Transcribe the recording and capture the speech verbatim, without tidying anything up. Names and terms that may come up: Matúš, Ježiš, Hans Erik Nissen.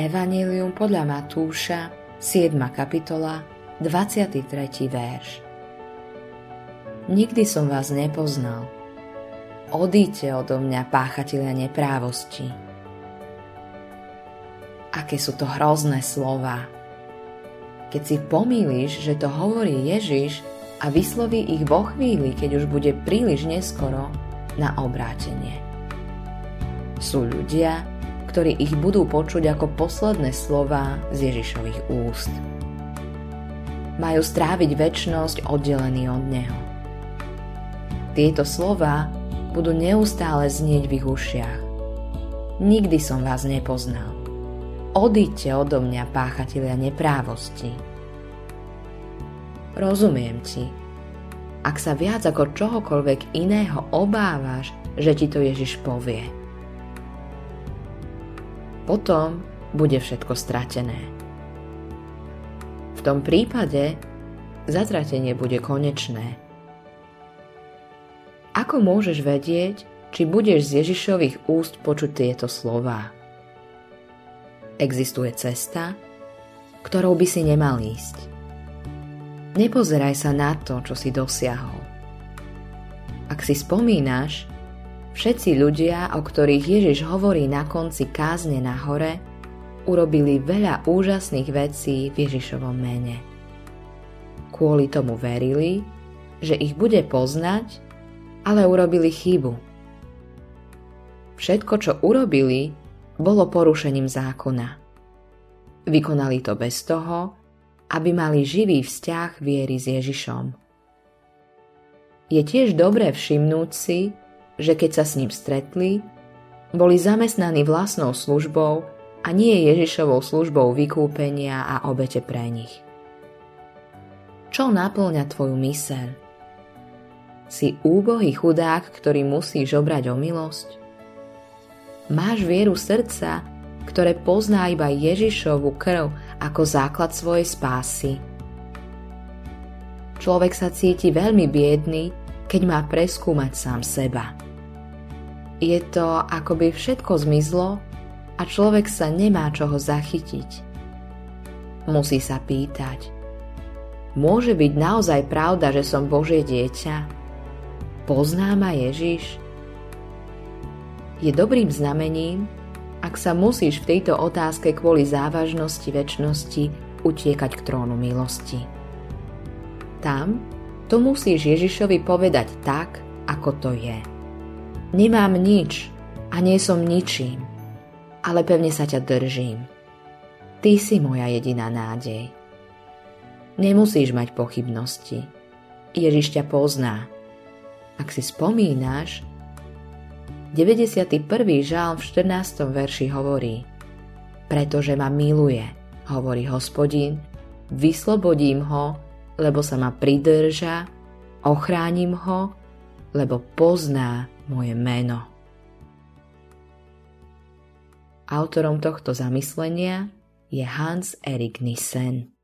Evanjelium podľa Matúša, siedma kapitola, dvadsiaty tretí verš. Nikdy som vás nepoznal. Odíďte odo mňa, páchatelia neprávosti. Aké sú to hrozné slová. Keď si pomýliš, že to hovorí Ježiš a vysloví ich vo chvíli, keď už bude príliš neskoro na obrátenie. Sú ľudia, ktorí ich budú počuť ako posledné slová z Ježišových úst. Majú stráviť večnosť oddelení od neho. Tieto slová budú neustále znieť v ich ušiach. Nikdy som vás nepoznal. Odíďte odo mňa, páchatelia neprávosti. Rozumiem ti. Ak sa viac ako čohokoľvek iného obávaš, že ti to Ježiš povie, potom bude všetko stratené. V tom prípade zatratenie bude konečné. Ako môžeš vedieť, či budeš z Ježišových úst počuť tieto slová? Existuje cesta, ktorou by si nemal ísť. Nepozeraj sa na to, čo si dosiahol. Ak si spomínaš, všetci ľudia, o ktorých Ježiš hovorí na konci kázne na hore, urobili veľa úžasných vecí v Ježišovom mene. Kvôli tomu verili, že ich bude poznať, ale urobili chybu. Všetko, čo urobili, bolo porušením zákona. Vykonali to bez toho, aby mali živý vzťah viery s Ježišom. Je tiež dobré všimnúť si, že keď sa s ním stretli, boli zamestnaní vlastnou službou a nie Ježišovou službou vykúpenia a obete pre nich. Čo napĺňa tvoju myseľ? Si úbohý chudák, ktorý musí žobrať o milosť? Máš vieru srdca, ktoré pozná iba Ježišovu krv ako základ svojej spásy? Človek sa cíti veľmi biedný, keď má preskúmať sám seba. Je to, ako by všetko zmizlo a človek sa nemá čoho zachytiť. Musí sa pýtať. Môže byť naozaj pravda, že som Božie dieťa? Pozná ma Ježiš? Je dobrým znamením, ak sa musíš v tejto otázke kvôli závažnosti večnosti utiekať k trónu milosti. Tam to musíš Ježišovi povedať tak, ako to je. Nemám nič a nie som ničím, ale pevne sa ťa držím. Ty si moja jediná nádej. Nemusíš mať pochybnosti. Ježiš ťa pozná. Ak si spomínaš, deväťdesiaty prvý žalm v štrnástom verši hovorí: Pretože ma miluje, hovorí Hospodin, vyslobodím ho, lebo sa ma pridrža, ochránim ho, lebo pozná moje meno. Autorom tohto zamyslenia je Hans Erik Nissen.